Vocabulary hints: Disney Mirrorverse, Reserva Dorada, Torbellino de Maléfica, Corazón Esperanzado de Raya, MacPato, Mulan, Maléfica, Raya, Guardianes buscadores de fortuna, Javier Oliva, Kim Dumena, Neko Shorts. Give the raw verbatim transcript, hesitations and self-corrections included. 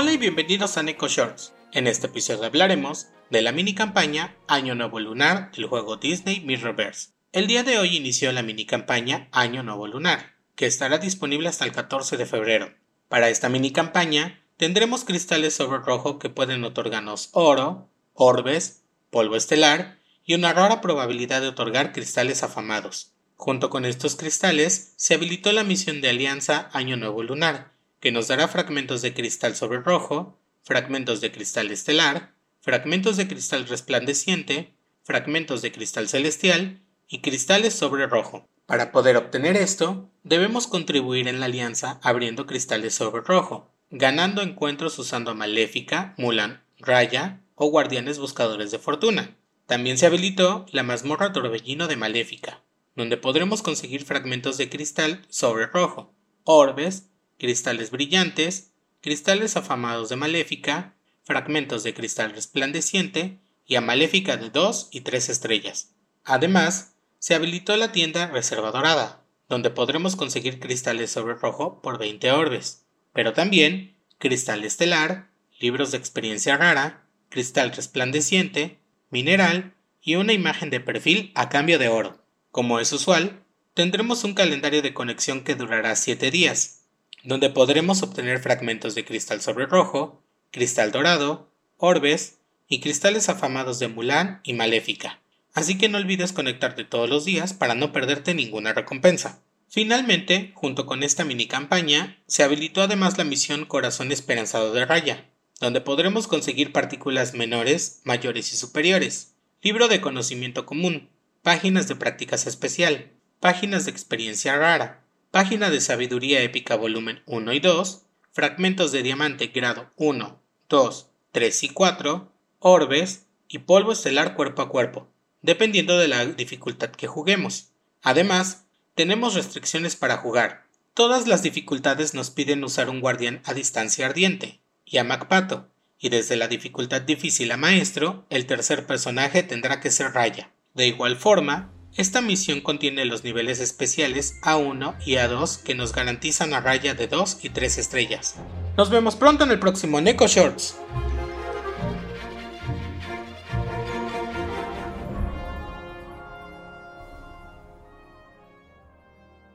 Hola y bienvenidos a Neko Shorts. En este episodio hablaremos de la mini campaña Año Nuevo Lunar del juego Disney Mirrorverse. El día de hoy inició la mini campaña Año Nuevo Lunar, que estará disponible hasta el catorce de febrero. Para esta mini campaña tendremos cristales sobre rojo que pueden otorgarnos oro, orbes, polvo estelar y una rara probabilidad de otorgar cristales afamados. Junto con estos cristales se habilitó la misión de Alianza Año Nuevo Lunar, que nos dará fragmentos de cristal sobre rojo, fragmentos de cristal estelar, fragmentos de cristal resplandeciente, fragmentos de cristal celestial y cristales sobre rojo. Para poder obtener esto, debemos contribuir en la alianza abriendo cristales sobre rojo, ganando encuentros usando a Maléfica, Mulan, Raya o Guardianes Buscadores de Fortuna. También se habilitó la mazmorra Torbellino de Maléfica, donde podremos conseguir fragmentos de cristal sobre rojo, orbes, cristales brillantes, cristales afamados de Maléfica, fragmentos de cristal resplandeciente y a Maléfica de dos y tres estrellas. Además, se habilitó la tienda Reserva Dorada, donde podremos conseguir cristales sobre rojo por veinte orbes, pero también cristal estelar, libros de experiencia rara, cristal resplandeciente, mineral y una imagen de perfil a cambio de oro. Como es usual, tendremos un calendario de conexión que durará siete días, donde podremos obtener fragmentos de cristal sobre rojo, cristal dorado, orbes y cristales afamados de Mulan y Maléfica. Así que no olvides conectarte todos los días para no perderte ninguna recompensa. Finalmente, junto con esta mini campaña, se habilitó además la misión Corazón Esperanzado de Raya, donde podremos conseguir partículas menores, mayores y superiores, libro de conocimiento común, páginas de prácticas especial, páginas de experiencia rara, página de sabiduría épica volumen uno y dos, fragmentos de diamante grado uno, dos, tres y cuatro, orbes y polvo estelar cuerpo a cuerpo, dependiendo de la dificultad que juguemos. Además, tenemos restricciones para jugar. Todas las dificultades nos piden usar un guardián a distancia ardiente y a MacPato, y desde la dificultad difícil a maestro, el tercer personaje tendrá que ser Raya. De igual forma, esta misión contiene los niveles especiales A uno y A dos que nos garantizan a Raya de dos y tres estrellas. Nos vemos pronto en el próximo Neko Shorts.